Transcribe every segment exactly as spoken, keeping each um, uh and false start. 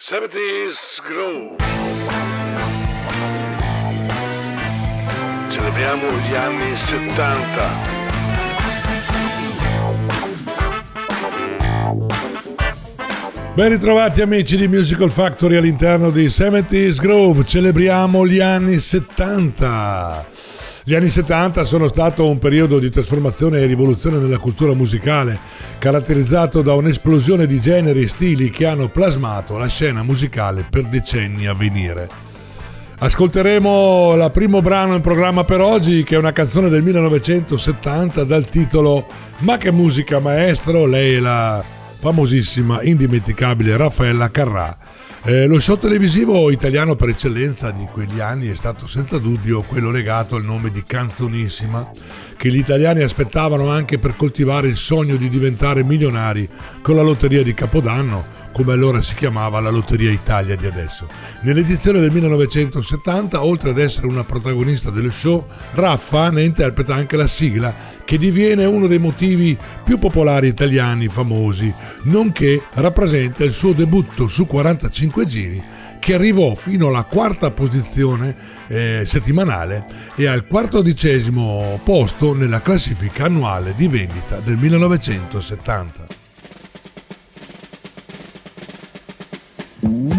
settanta Groove. Celebriamo gli anni settanta. Ben ritrovati amici di Musical Factory all'interno di settanta Groove, celebriamo gli anni settanta. Gli anni settanta sono stato un periodo di trasformazione e rivoluzione nella cultura musicale, caratterizzato da un'esplosione di generi e stili che hanno plasmato la scena musicale per decenni a venire. Ascolteremo il primo brano in programma per oggi, che è una canzone del millenovecentosettanta dal titolo Ma che musica maestro, lei è la famosissima, indimenticabile Raffaella Carrà. Eh, lo show televisivo italiano per eccellenza di quegli anni è stato senza dubbio quello legato al nome di Canzonissima, che gli italiani aspettavano anche per coltivare il sogno di diventare milionari con la lotteria di Capodanno, come allora si chiamava la Lotteria Italia di adesso. Nell'edizione del millenovecentosettanta, oltre ad essere una protagonista dello show, Raffa ne interpreta anche la sigla, che diviene uno dei motivi più popolari italiani famosi, nonché rappresenta il suo debutto su quarantacinque giri, che arrivò fino alla quarta posizione eh, settimanale e al quattordicesimo posto nella classifica annuale di vendita del millenovecentosettanta. Musical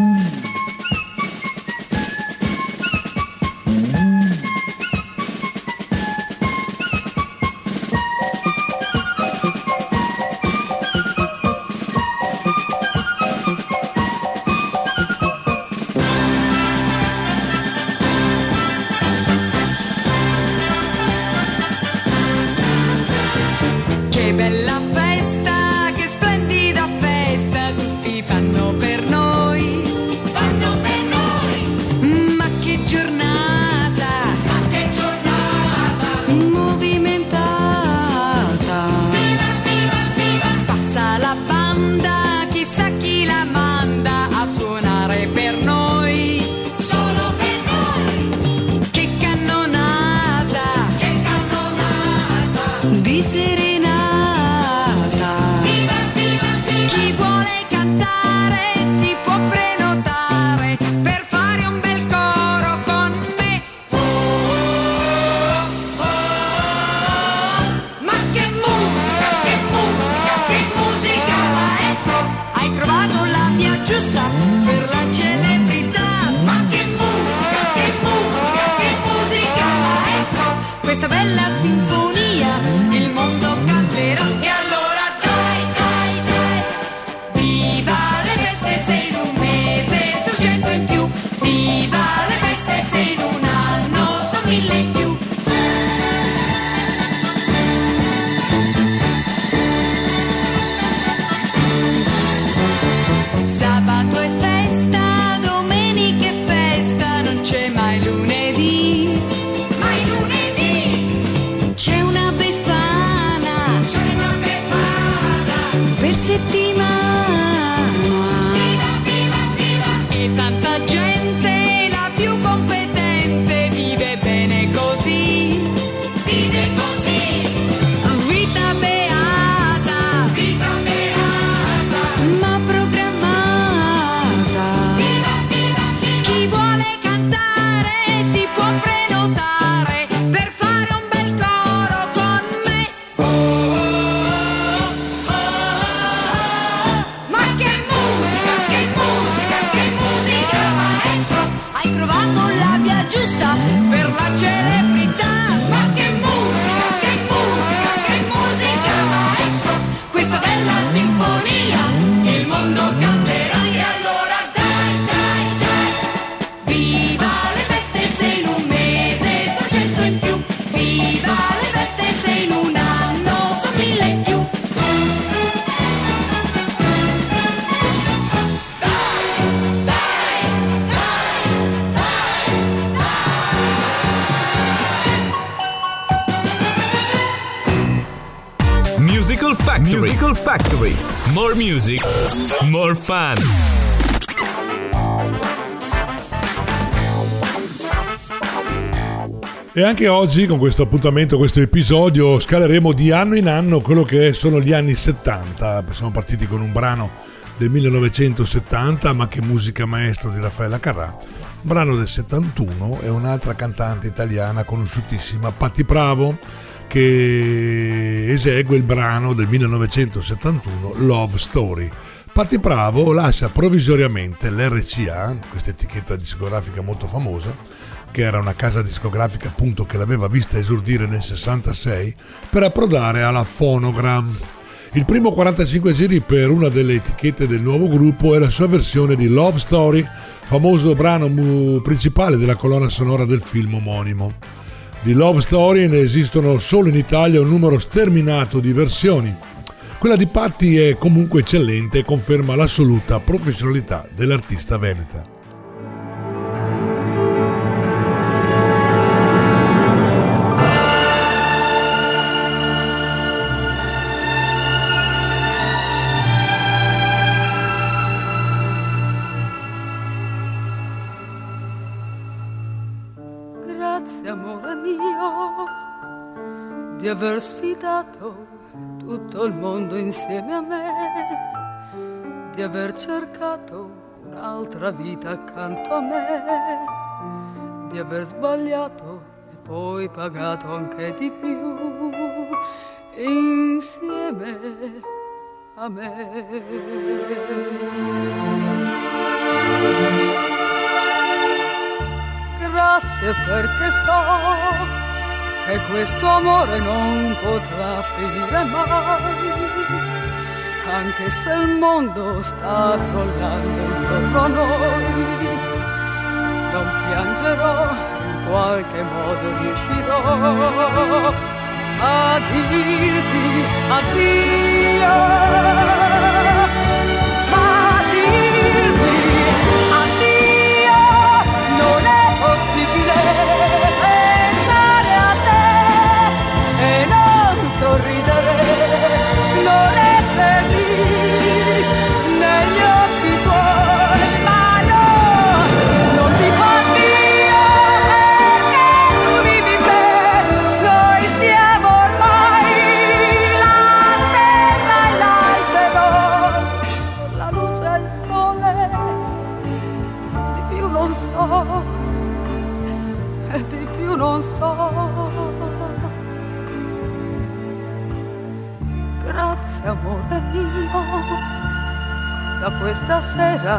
Factory. More music, more fun. E anche oggi, con questo appuntamento, questo episodio, scaleremo di anno in anno quello che sono gli anni settanta. Siamo partiti con un brano del millenovecentosettanta, Ma che musica maestra di Raffaella Carrà, brano del settantuno, e un'altra cantante italiana conosciutissima, Patty Pravo, che esegue il brano del millenovecentosettantuno, Love Story. Patty Pravo lascia provvisoriamente l'erre ci a, questa etichetta discografica molto famosa, che era una casa discografica appunto che l'aveva vista esordire nel sessantasei, per approdare alla Phonogram. Il primo quarantacinque giri per una delle etichette del nuovo gruppo è la sua versione di Love Story, famoso brano principale della colonna sonora del film omonimo. Di Love Story ne esistono solo in Italia un numero sterminato di versioni. Quella di Patty è comunque eccellente e conferma l'assoluta professionalità dell'artista veneta. Aver sfidato tutto il mondo insieme a me, di aver cercato un'altra vita accanto a me, di aver sbagliato e poi pagato anche di più insieme a me. Grazie perché so e questo amore non potrà finire mai, anche se il mondo sta crollando intorno a noi. Non piangerò, in qualche modo riuscirò a dirti addio. Da questa sera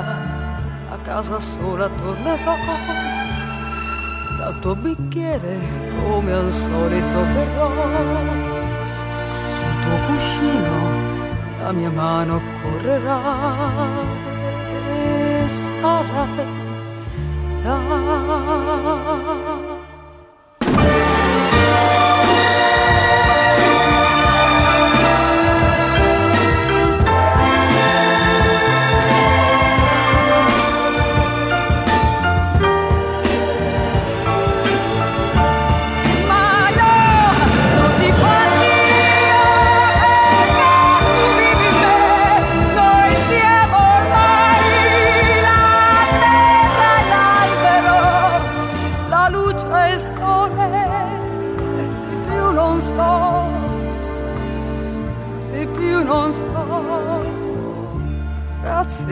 a casa sola tornerò, dal tuo bicchiere come al solito berrò, sul tuo cuscino la mia mano correrà e sarai là.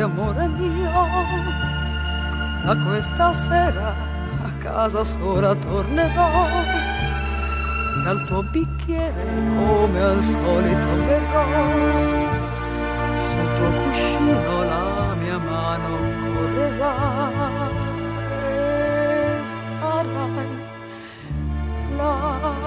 Amore mio, da questa sera a casa sola tornerò, dal tuo bicchiere come al solito berrò, sul tuo cuscino la mia mano correrà e sarai là.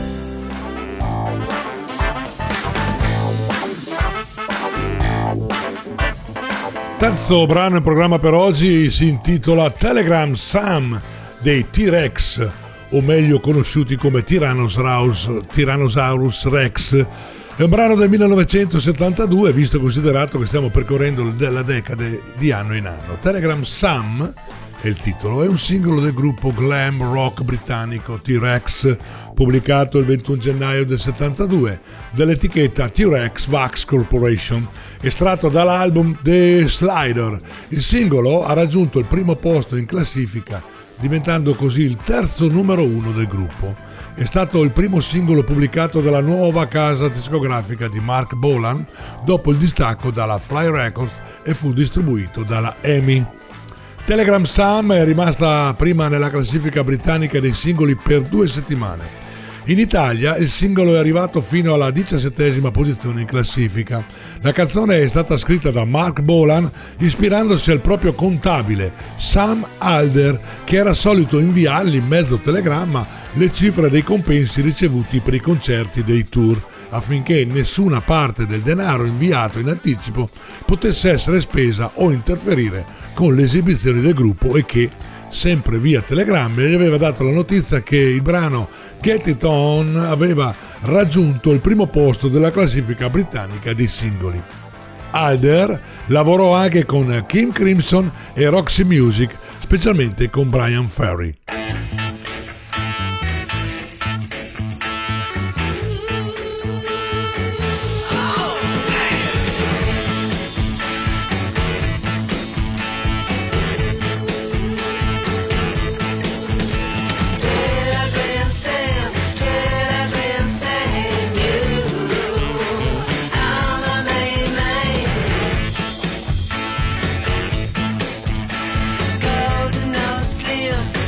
Terzo brano in programma per oggi si intitola Telegram Sam dei T-Rex, o meglio conosciuti come Tyrannosaurus, Tyrannosaurus Rex. È un brano del millenovecentosettantadue, visto e considerato che stiamo percorrendo la decade di anno in anno. Telegram Sam è il titolo, è un singolo del gruppo glam rock britannico T-Rex, pubblicato il ventuno gennaio del settantadue dall'etichetta T-Rex Vax Corporation, estratto dall'album The Slider. Il singolo ha raggiunto il primo posto in classifica, diventando così il terzo numero uno del gruppo. È stato il primo singolo pubblicato dalla nuova casa discografica di Mark Bolan dopo il distacco dalla Fly Records e fu distribuito dalla E M I. Telegram Sam è rimasta prima nella classifica britannica dei singoli per due settimane. In Italia il singolo è arrivato fino alla diciassettesima posizione in classifica. La canzone è stata scritta da Mark Bolan ispirandosi al proprio contabile Sam Alder, che era solito inviargli in mezzo telegramma le cifre dei compensi ricevuti per i concerti dei tour, affinché nessuna parte del denaro inviato in anticipo potesse essere spesa o interferire con le esibizioni del gruppo, e che, sempre via Telegram, gli aveva dato la notizia che il brano Get It On aveva raggiunto il primo posto della classifica britannica dei singoli. Alder lavorò anche con Kim Crimson e Roxy Music, specialmente con Brian Ferry.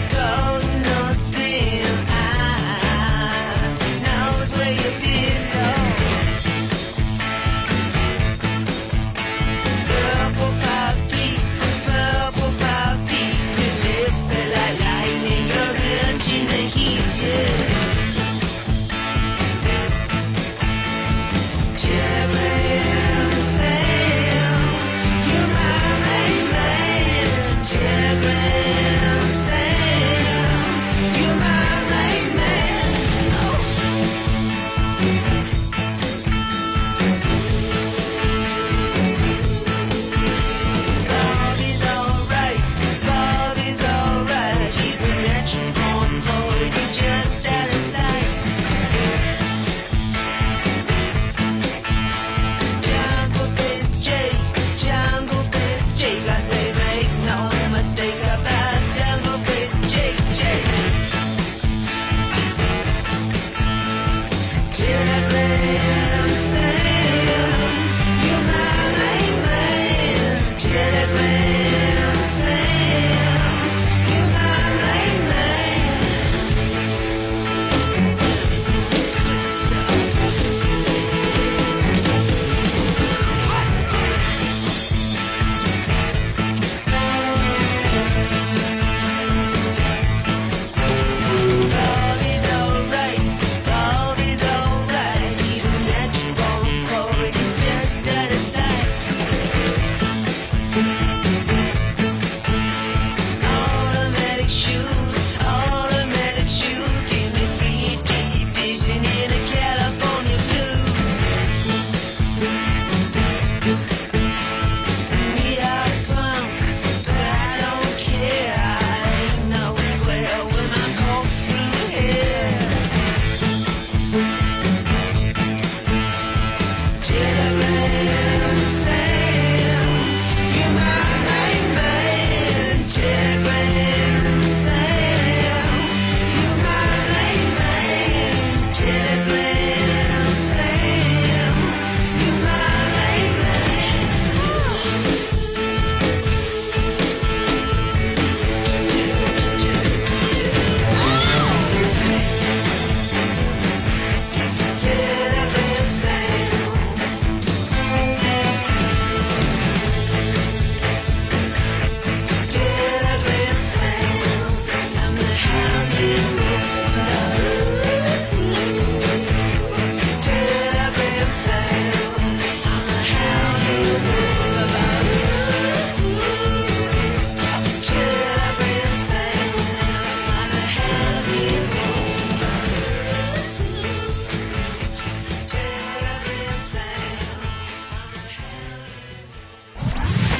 Go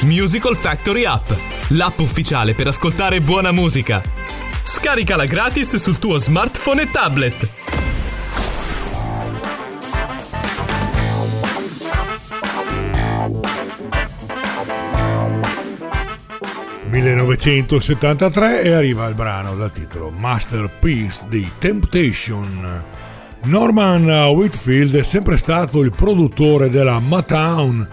Musical Factory App, l'app ufficiale per ascoltare buona musica. Scaricala gratis sul tuo smartphone e tablet. millenovecentosettantatré e arriva il brano dal titolo Masterpiece dei Temptation. Norman Whitfield è sempre stato il produttore della Motown,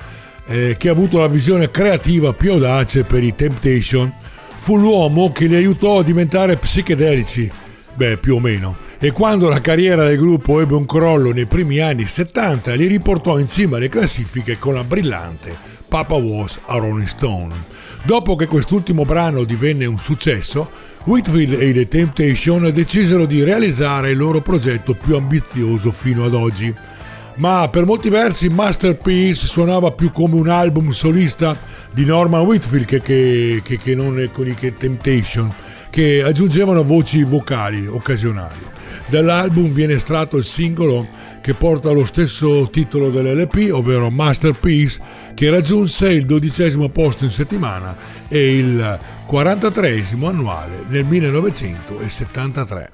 eh, che ha avuto la visione creativa più audace per i Temptation. Fu l'uomo che li aiutò a diventare psichedelici, beh più o meno, e quando la carriera del gruppo ebbe un crollo nei primi anni settanta li riportò in cima alle classifiche con la brillante Papa Was a Rolling Stone. Dopo che quest'ultimo brano divenne un successo, Whitfield e i Temptation decisero di realizzare il loro progetto più ambizioso fino ad oggi. Ma per molti versi Masterpiece suonava più come un album solista di Norman Whitfield che, che, che, che non con i Temptation, che aggiungevano voci vocali occasionali. Dall'album viene estratto il singolo che porta lo stesso titolo dell'L P, ovvero Masterpiece, che raggiunse il dodicesimo posto in settimana e il quarantatreesimo annuale nel millenovecentosettantatré.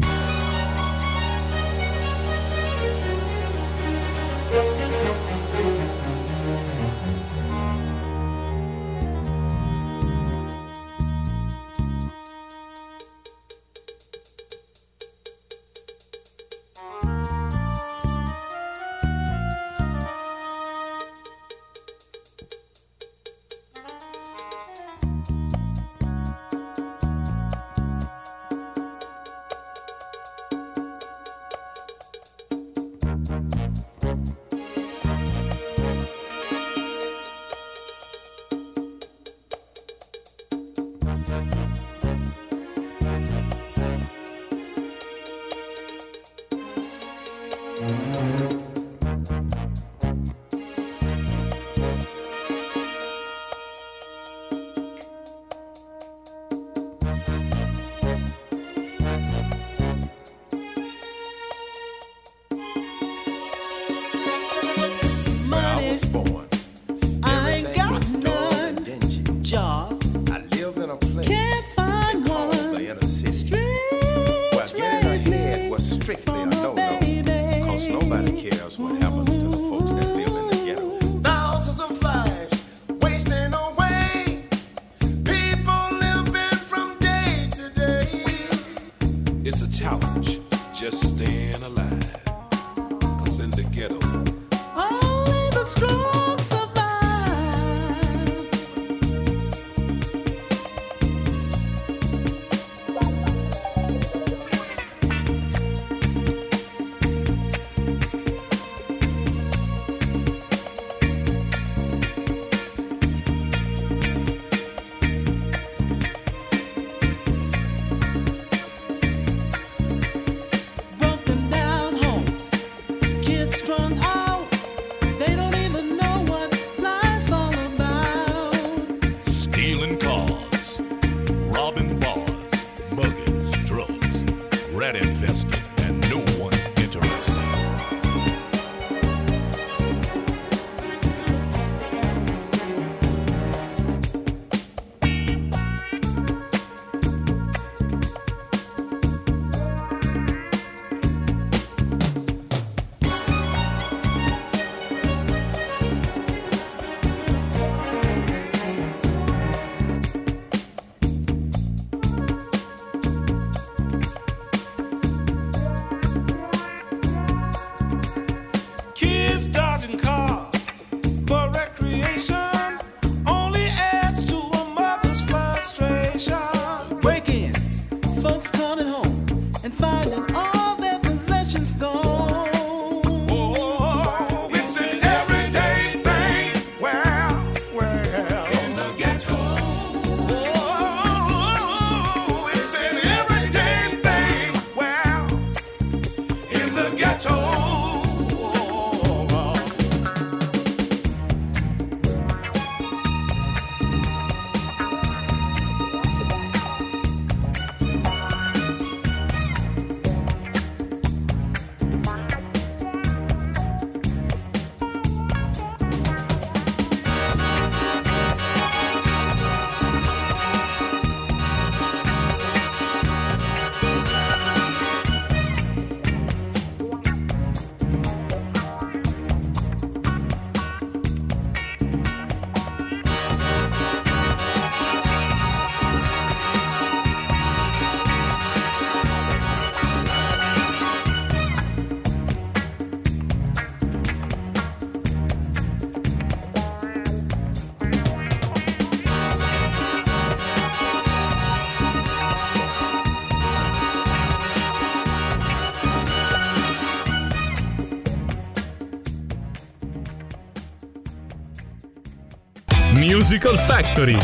Musical Factory.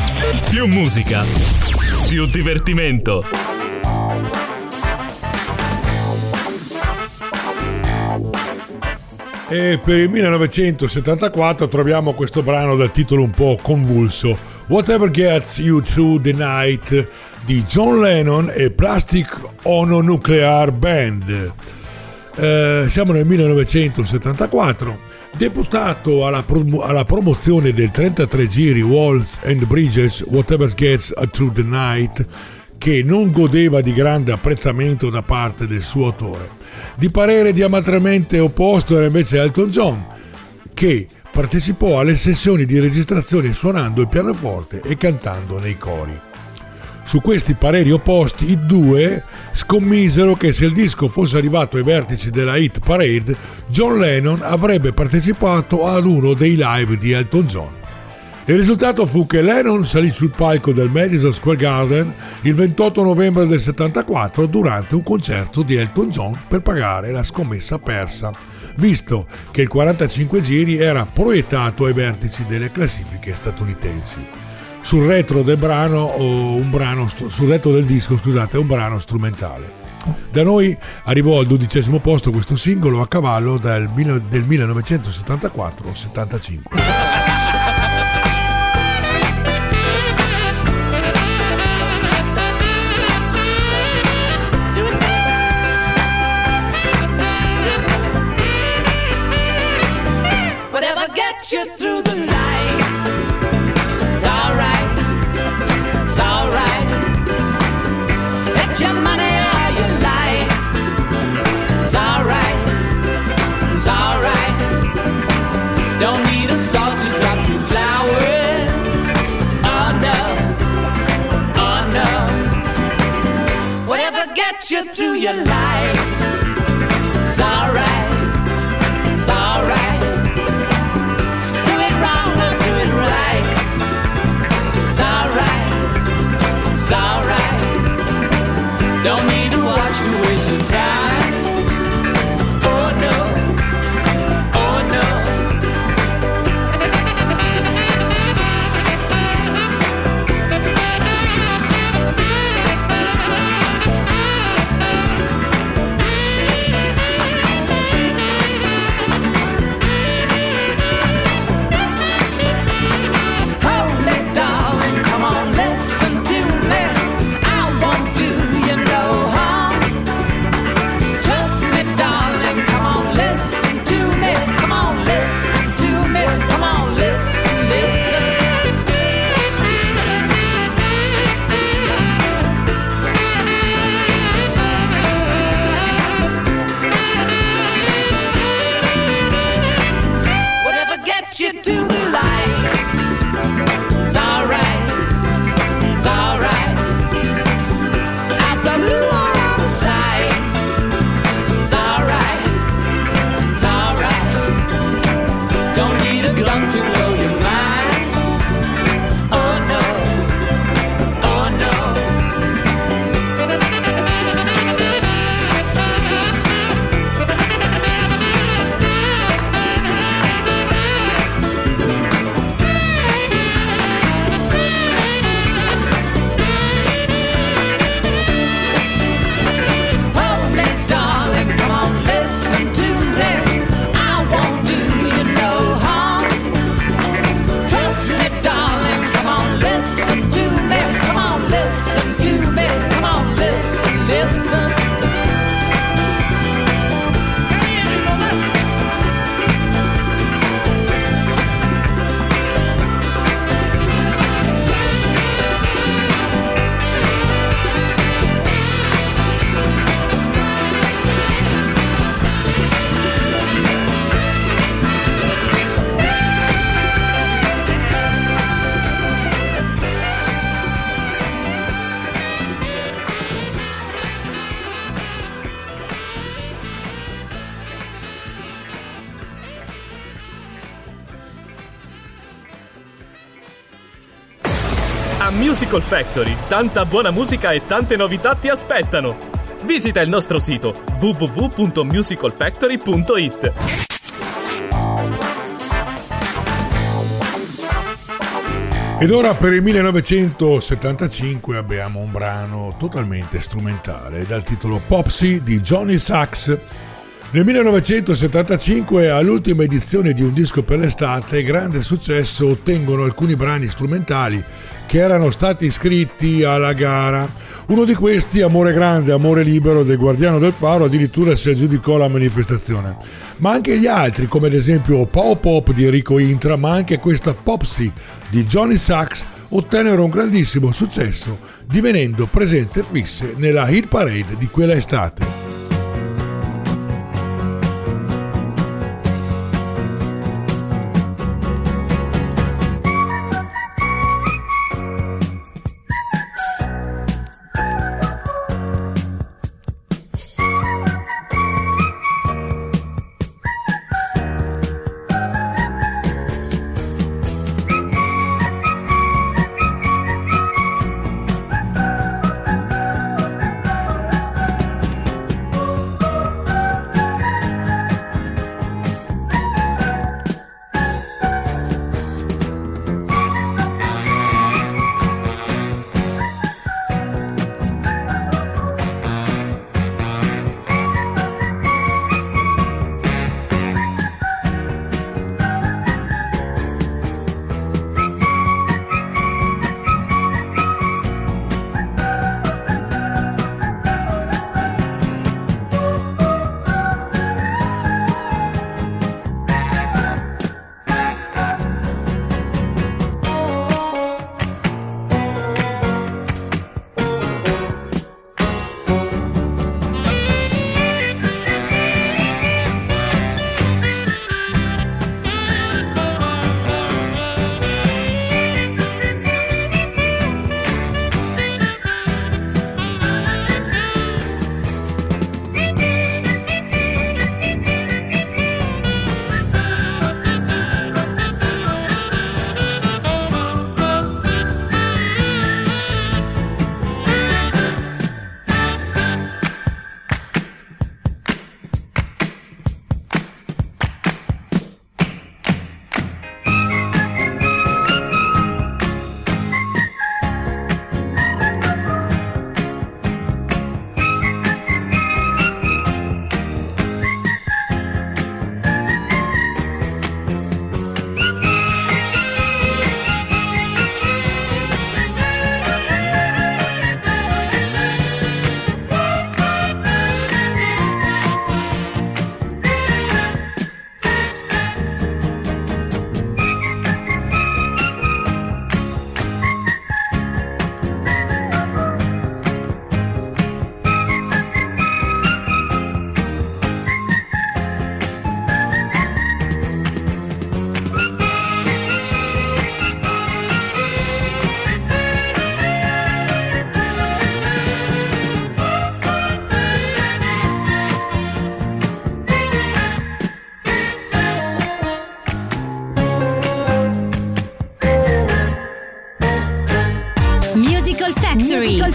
Più musica, più divertimento. E per il millenovecentosettantaquattro troviamo questo brano dal titolo un po' convulso, Whatever Gets You Through the Night, di John Lennon e Plastic Ono Nuclear Band. Eh, siamo nel millenovecentosettantaquattro. Deputato alla, prom- alla promozione del trentatré giri Walls and Bridges Whatever Gets Through the Night, che non godeva di grande apprezzamento da parte del suo autore. Di parere diametralmente opposto era invece Elton John, che partecipò alle sessioni di registrazione suonando il pianoforte e cantando nei cori. Su questi pareri opposti i due scommisero che se il disco fosse arrivato ai vertici della Hit Parade, John Lennon avrebbe partecipato ad uno dei live di Elton John. Il risultato fu che Lennon salì sul palco del Madison Square Garden il ventotto novembre del settantaquattro durante un concerto di Elton John per pagare la scommessa persa, visto che il quarantacinque giri era proiettato ai vertici delle classifiche statunitensi. Sul retro del brano, o un brano sul retro del disco, scusate, un brano strumentale. Da noi arrivò al dodicesimo posto questo singolo a cavallo del, del millenovecentosettantaquattro settantacinque. Whatever gets you through the night. You through your life, it's alright, it's alright. Do it wrong or do it right, it's alright, it's alright. Don't need to watch to waste your time. Oh no, oh no. Musical Factory, tanta buona musica e tante novità ti aspettano. Visita il nostro sito w w w punto musical factory punto i t. Ed ora per il millenovecentosettantacinque abbiamo un brano totalmente strumentale dal titolo Popsy di Johnny Sax. Nel millenovecentosettantacinque, all'ultima edizione di Un disco per l'estate, grande successo ottengono alcuni brani strumentali che erano stati iscritti alla gara. Uno di questi, Amore grande, amore libero, del Guardiano del Faro, addirittura si aggiudicò la manifestazione. Ma anche gli altri, come ad esempio Pop Pop di Enrico Intra, ma anche questa Popsy di Johnny Sax, ottennero un grandissimo successo, divenendo presenze fisse nella hit parade di quella estate.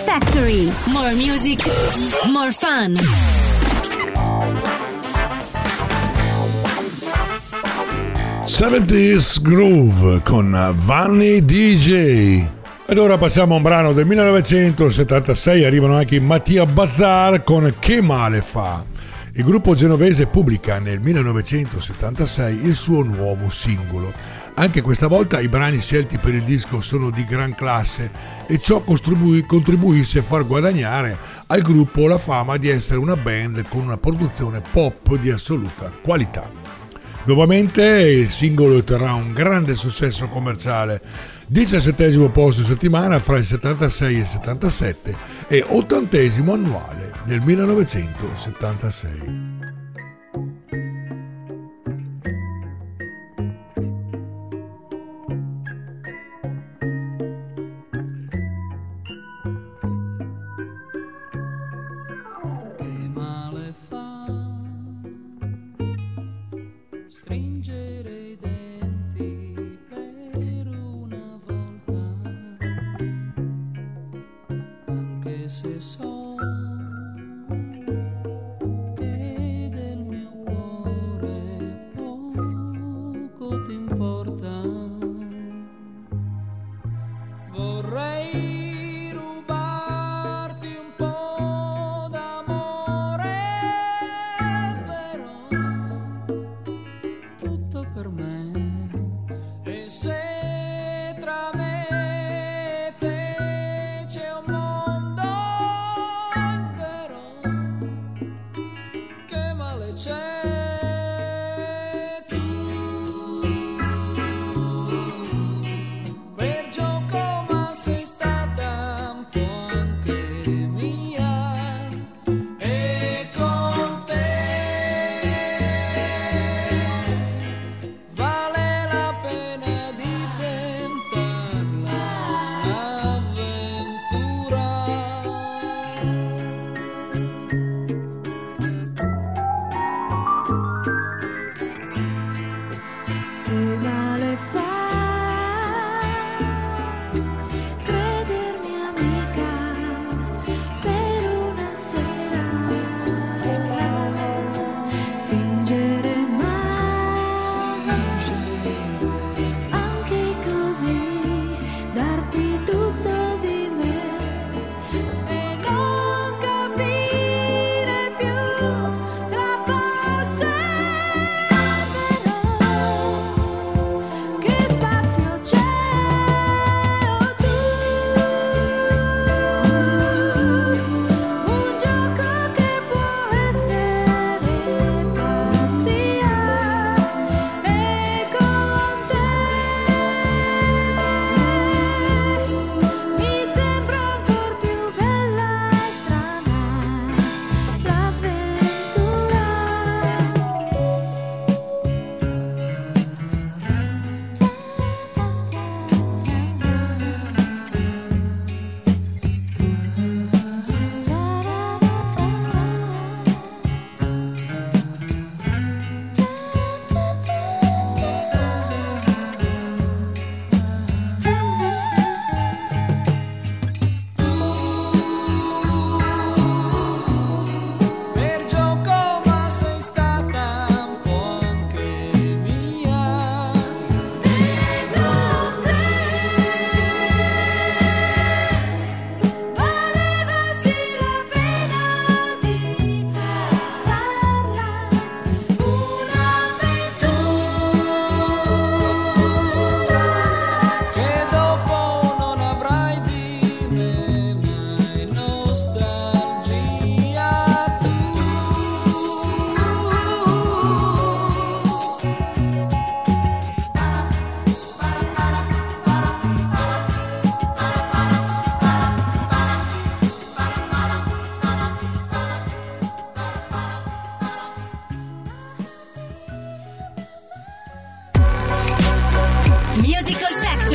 Factory. More music, more fun. settanta Groove con Vanni D J. Ed ora passiamo a un brano del millenovecentosettantasei, arrivano anche i Matia Bazar con Che male fa. Il gruppo genovese pubblica nel millenovecentosettantasei il suo nuovo singolo. Anche questa volta i brani scelti per il disco sono di gran classe e ciò contribu- contribuisce a far guadagnare al gruppo la fama di essere una band con una produzione pop di assoluta qualità. Nuovamente il singolo otterrà un grande successo commerciale, diciassettesimo posto in settimana fra il settantasei e il settantasette e ottantesimo annuale nel millenovecentosettantasei. Importa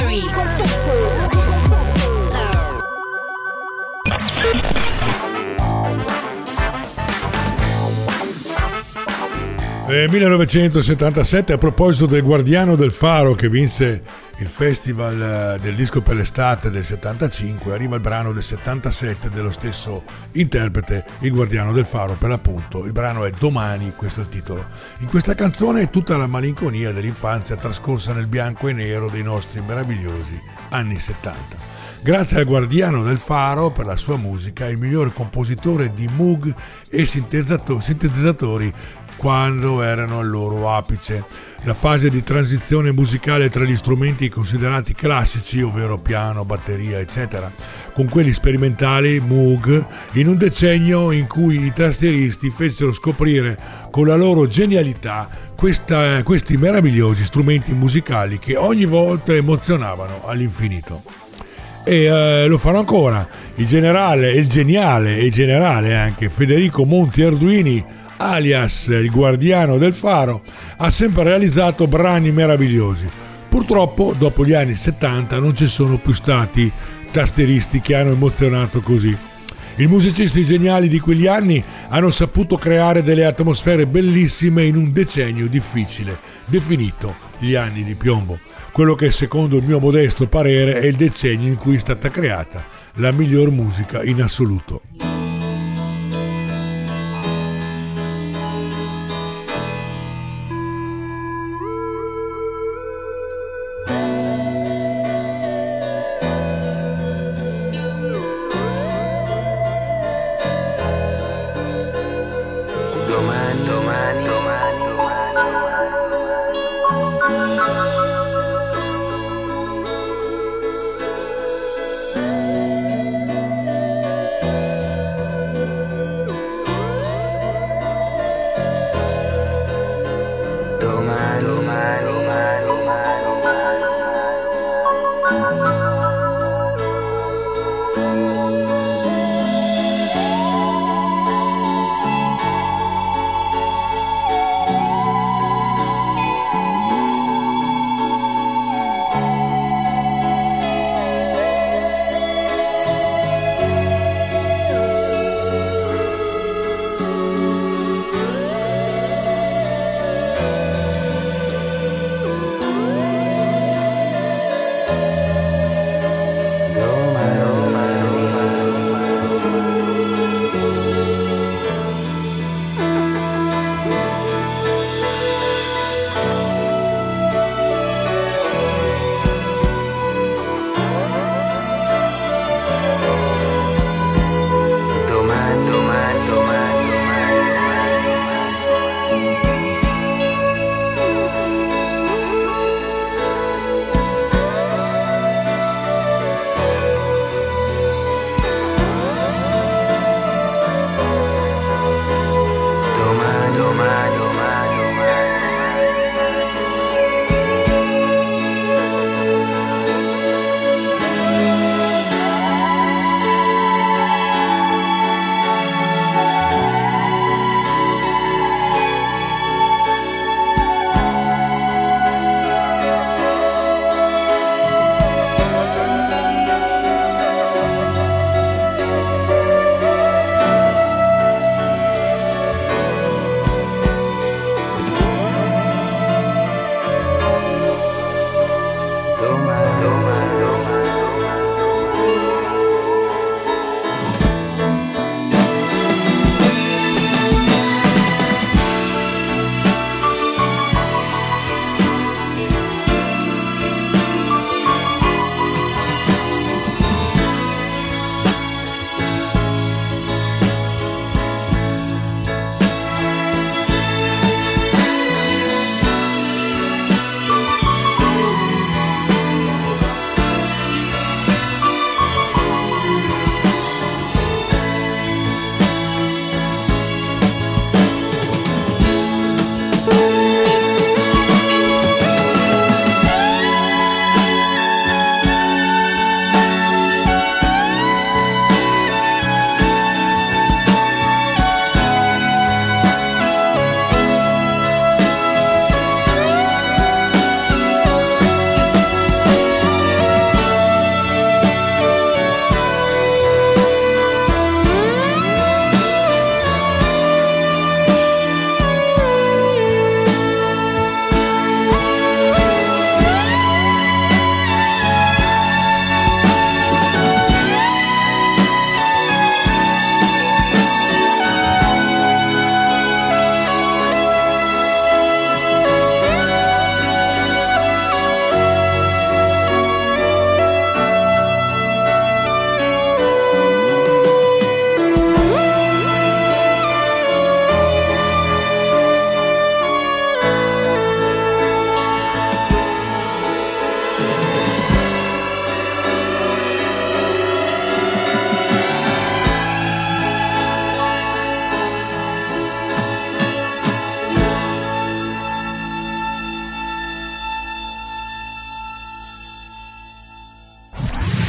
Factory. Nel millenovecentosettantasette, a proposito del Guardiano del Faro che vinse il festival del disco per l'estate del settantacinque, arriva il brano del settantasette dello stesso interprete, il Guardiano del Faro per l'appunto. Il brano è Domani, questo è il titolo. In questa canzone è tutta la malinconia dell'infanzia trascorsa nel bianco e nero dei nostri meravigliosi anni settanta. Grazie al Guardiano del Faro per la sua musica, il miglior compositore di Moog e sintetizzatori quando erano al loro apice. La fase di transizione musicale tra gli strumenti considerati classici, ovvero piano, batteria, eccetera, con quelli sperimentali, Moog, in un decennio in cui i tastieristi fecero scoprire con la loro genialità questa, questi meravigliosi strumenti musicali che ogni volta emozionavano all'infinito. E eh, lo farò ancora il generale, il geniale e generale anche Federico Monti Arduini, alias il Guardiano del Faro, ha sempre realizzato brani meravigliosi. Purtroppo dopo gli anni settanta non ci sono più stati tastieristi che hanno emozionato così. I musicisti geniali di quegli anni hanno saputo creare delle atmosfere bellissime in un decennio difficile, definito gli anni di piombo. Quello che secondo il mio modesto parere è il decennio in cui è stata creata la miglior musica in assoluto.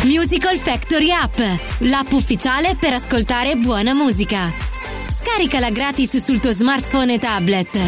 Musical Factory App, l'app ufficiale per ascoltare buona musica. Scaricala gratis sul tuo smartphone e tablet.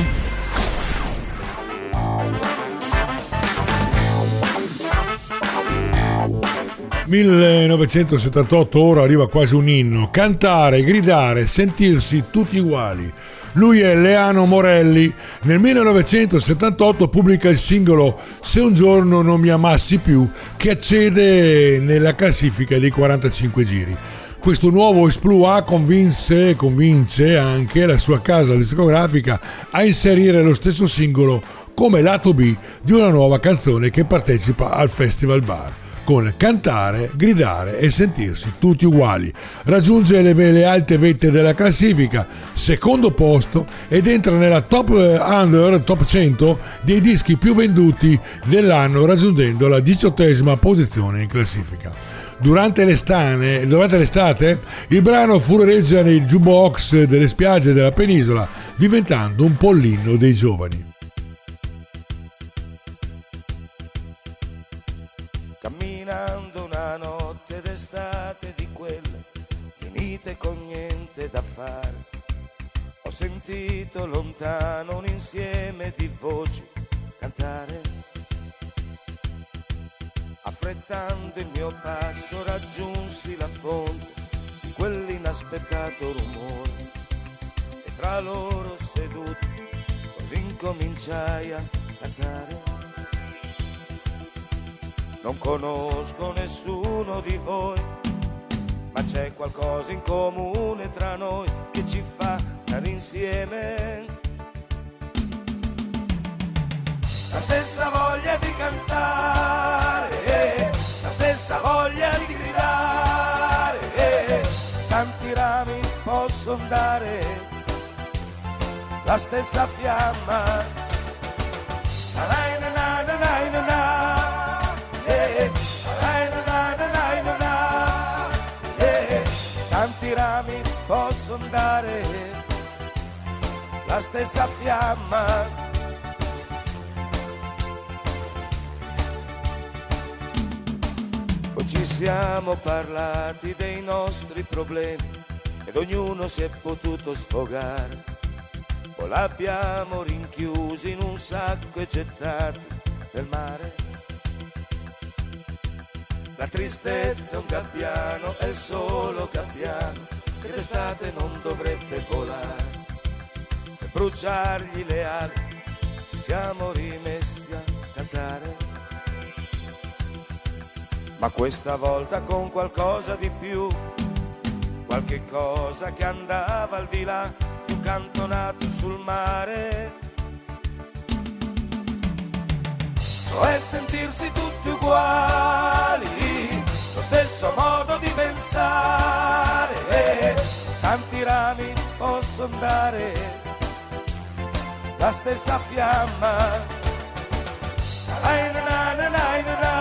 millenovecentosettantotto, ora arriva quasi un inno. Cantare, gridare, sentirsi tutti uguali. Lui è Leano Morelli. Nel millenovecentosettantotto pubblica il singolo Se un giorno non mi amassi più, che accede nella classifica dei quarantacinque giri. Questo nuovo exploit convinse e convince anche la sua casa discografica a inserire lo stesso singolo come lato B di una nuova canzone che partecipa al Festival Bar. Con Cantare, gridare e sentirsi tutti uguali raggiunge le, le alte vette della classifica, secondo posto, ed entra nella top under, top cento dei dischi più venduti dell'anno, raggiungendo la diciottesima posizione in classifica. Durante l'estate, durante l'estate il brano furoreggia nei jukebox delle spiagge della penisola, diventando un po' l'inno dei giovani. Camminando una notte d'estate di quelle finite con niente da fare, ho sentito lontano un insieme di voci cantare. Affrettando il mio passo raggiunsi la fonte di quell'inaspettato rumore, e tra loro seduti così incominciai a cantare. Non conosco nessuno di voi, ma c'è qualcosa in comune tra noi che ci fa stare insieme. La stessa voglia di cantare, la stessa voglia di gridare, tanti rami possono dare la stessa fiamma. Andare la stessa fiamma. Poi ci siamo parlati dei nostri problemi ed ognuno si è potuto sfogare, poi l'abbiamo rinchiusi in un sacco e gettati nel mare. La tristezza è un gabbiano, è il solo gabbiano che d'estate non dovrebbe volare. Per bruciargli le ali ci siamo rimessi a cantare, ma questa volta con qualcosa di più, qualche cosa che andava al di là di un cantonato sul mare. Cioè sentirsi tutti uguali, lo stesso modo di pensare, tanti rami possono dare la stessa fiamma. Ai na na na na na na,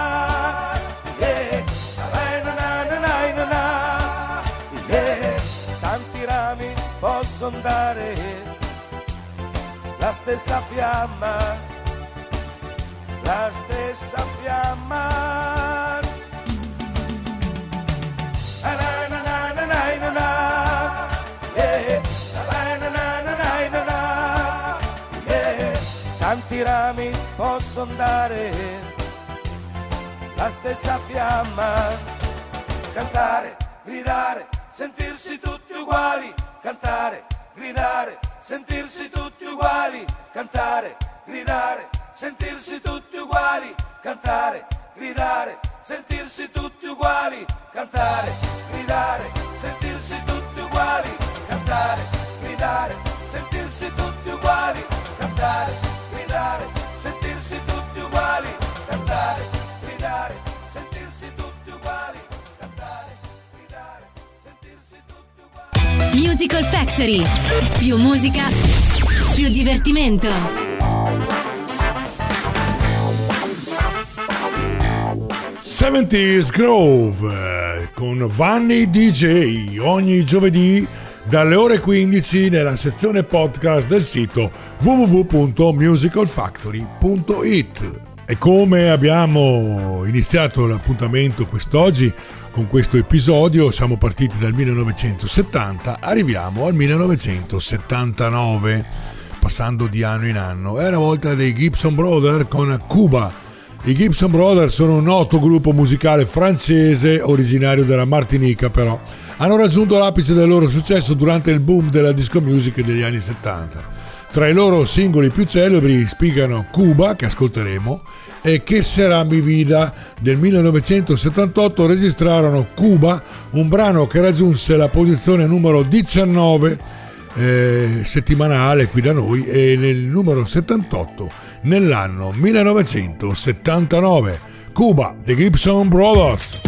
yeah. Ai na na na na na, yeah. Tanti rami possono dare la stessa fiamma, la stessa fiamma. Tanti rami possono dare la stessa fiamma. Cantare, gridare, sentirsi tutti uguali. Cantare, gridare, sentirsi tutti uguali. Cantare, gridare, sentirsi tutti uguali. Cantare, gridare, sentirsi tutti uguali. Cantare, gridare, sentirsi tutti uguali. Cantare, gridare, sentirsi tutti uguali. Cantare, gridare, sentirsi tutti uguali, cantare, gridare, sentirsi tutti uguali, cantare, gridare, sentirsi tutti uguali. Musical Factory, più musica, più divertimento. settanta Grove con Vanni D J, ogni giovedì dalle ore quindici nella sezione podcast del sito w w w punto musical factory punto i t. E come abbiamo iniziato l'appuntamento quest'oggi con questo episodio, siamo partiti dal millenovecentosettanta, arriviamo al millenovecentosettantanove, passando di anno in anno. È la volta dei Gibson Brothers con Cuba. I Gibson Brothers sono un noto gruppo musicale francese, originario della Martinica però. Hanno raggiunto l'apice del loro successo durante il boom della disco music degli anni settanta. Tra i loro singoli più celebri spiccano Cuba, che ascolteremo, e Che Será Mi Vida. Del millenovecentosettantotto registrarono Cuba, un brano che raggiunse la posizione numero diciannove eh, settimanale qui da noi e nel numero settantotto nell'anno millenovecentosettantanove. Cuba, The Gibson Brothers.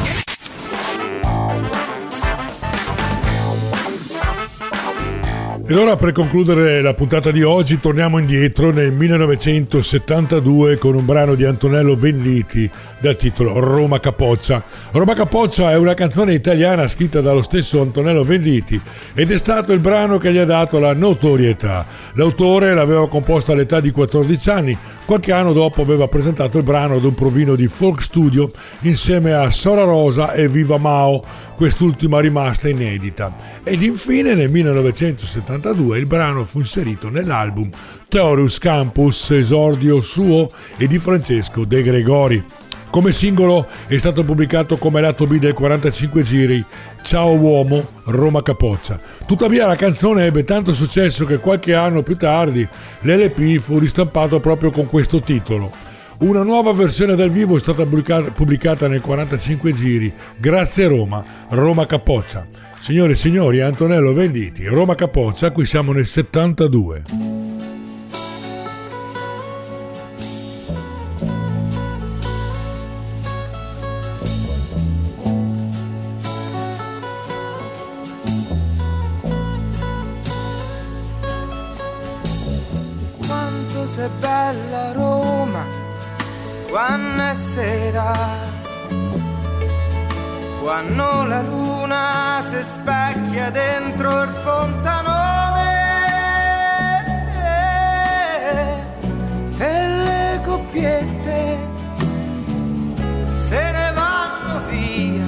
E allora, per concludere la puntata di oggi, torniamo indietro nel millenovecentosettantadue con un brano di Antonello Venditti dal titolo Roma Capoccia. Roma Capoccia è una canzone italiana scritta dallo stesso Antonello Venditti ed è stato il brano che gli ha dato la notorietà. L'autore l'aveva composta all'età di quattordici anni, Qualche anno dopo aveva presentato il brano ad un provino di Folk Studio insieme a Sora Rosa e Viva Mao, quest'ultima rimasta inedita. Ed infine nel millenovecentosettantadue il brano fu inserito nell'album Theorus Campus, esordio suo e di Francesco De Gregori. Come singolo è stato pubblicato come lato B del quarantacinque giri Ciao Uomo, Roma Capoccia. Tuttavia la canzone ebbe tanto successo che qualche anno più tardi l'L P fu ristampato proprio con questo titolo. Una nuova versione dal vivo è stata pubblicata nel quarantacinque giri Grazie Roma, Roma Capoccia. Signore e signori, Antonello Venditti, Roma Capoccia, qui siamo nel settantadue. Quando la luna si specchia dentro il fontanone e le coppiette se ne vanno via,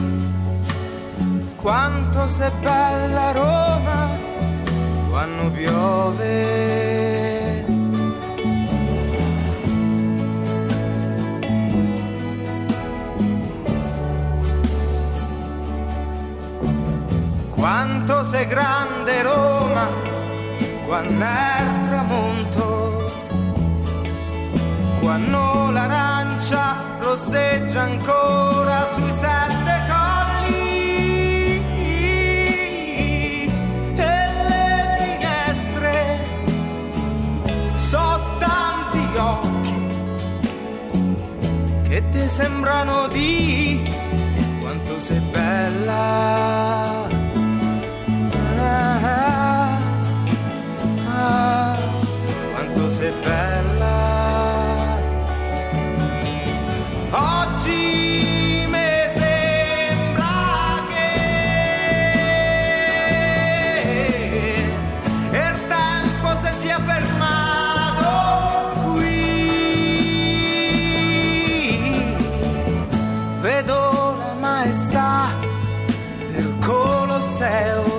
quanto sei bella Roma quando piove. Quanto sei grande Roma, quando è il tramonto, quando l'arancia rosseggia ancora sui sette colli e le finestre so tanti occhi che ti sembrano di quanto sei bella. Quanto sei bella. Oggi mi sembra che il tempo si sia fermato qui. Vedo la maestà del Colosseo,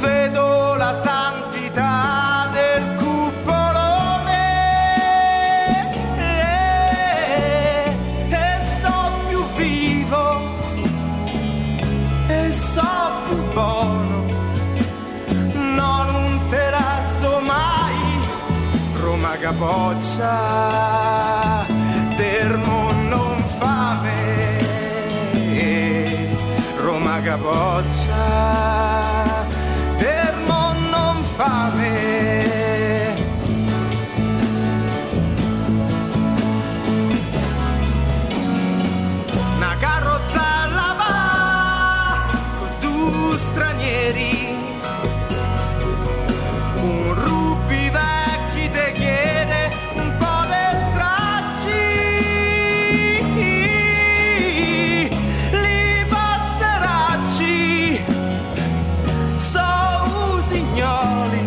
vedo la santità del cupolone e, e so più vivo e so più buono, no, non te la so mai Roma Capoccia del mondo infame, Roma Capoccia. Una carrozzella va con due stranieri, un rubi vecchi te chiede un po' di tracci, li passeracci so usignori.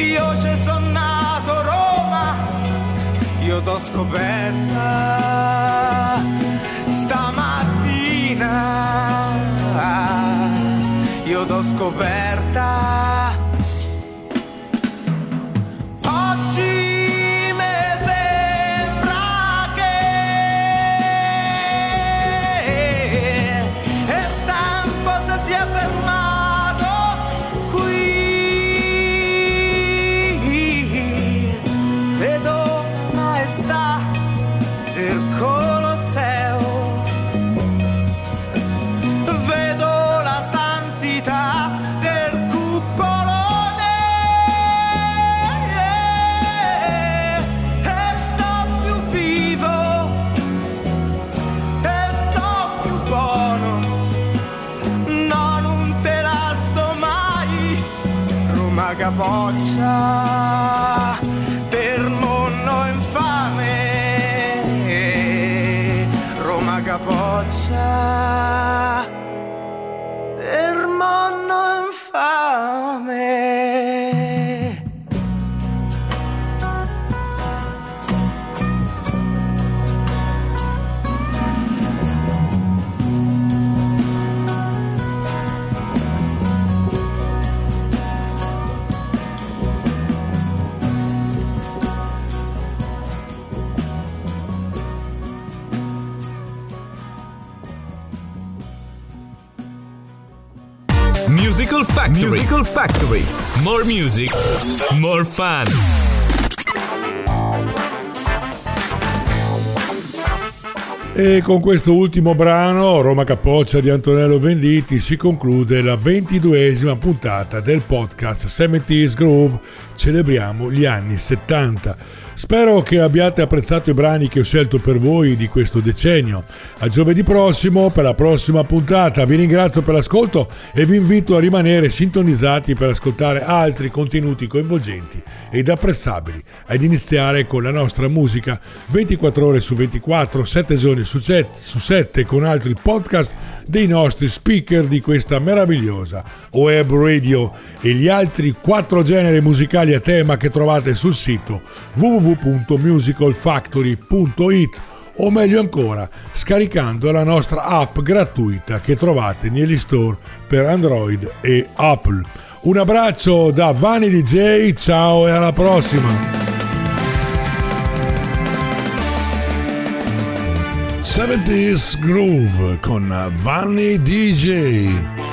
Io ci sono nato Roma, io t'ho scoperta stamattina, io t'ho scoperta. Oggi mi sembra che il tempo si sia fermato. Capoccia del mondo infame, Roma Capoccia del mondo infame. Musical Factory. Musical Factory. More music, more fun. E con questo ultimo brano, Roma Capoccia di Antonello Venditti, si conclude la ventiduesima puntata del podcast settantesimo Groove. Celebriamo gli anni settanta. Spero che abbiate apprezzato i brani che ho scelto per voi di questo decennio. A giovedì prossimo per la prossima puntata. Vi ringrazio per l'ascolto e vi invito a rimanere sintonizzati per ascoltare altri contenuti coinvolgenti ed apprezzabili, ad iniziare con la nostra musica ventiquattro ore su ventiquattro, sette giorni su sette, con altri podcast dei nostri speaker di questa meravigliosa web radio e gli altri quattro generi musicali a tema che trovate sul sito w w w punto musical factory punto i t, o meglio ancora scaricando la nostra app gratuita che trovate negli store per Android e Apple. Un abbraccio da Vani D J, ciao e alla prossima. settantesimo Groove con Vani D J.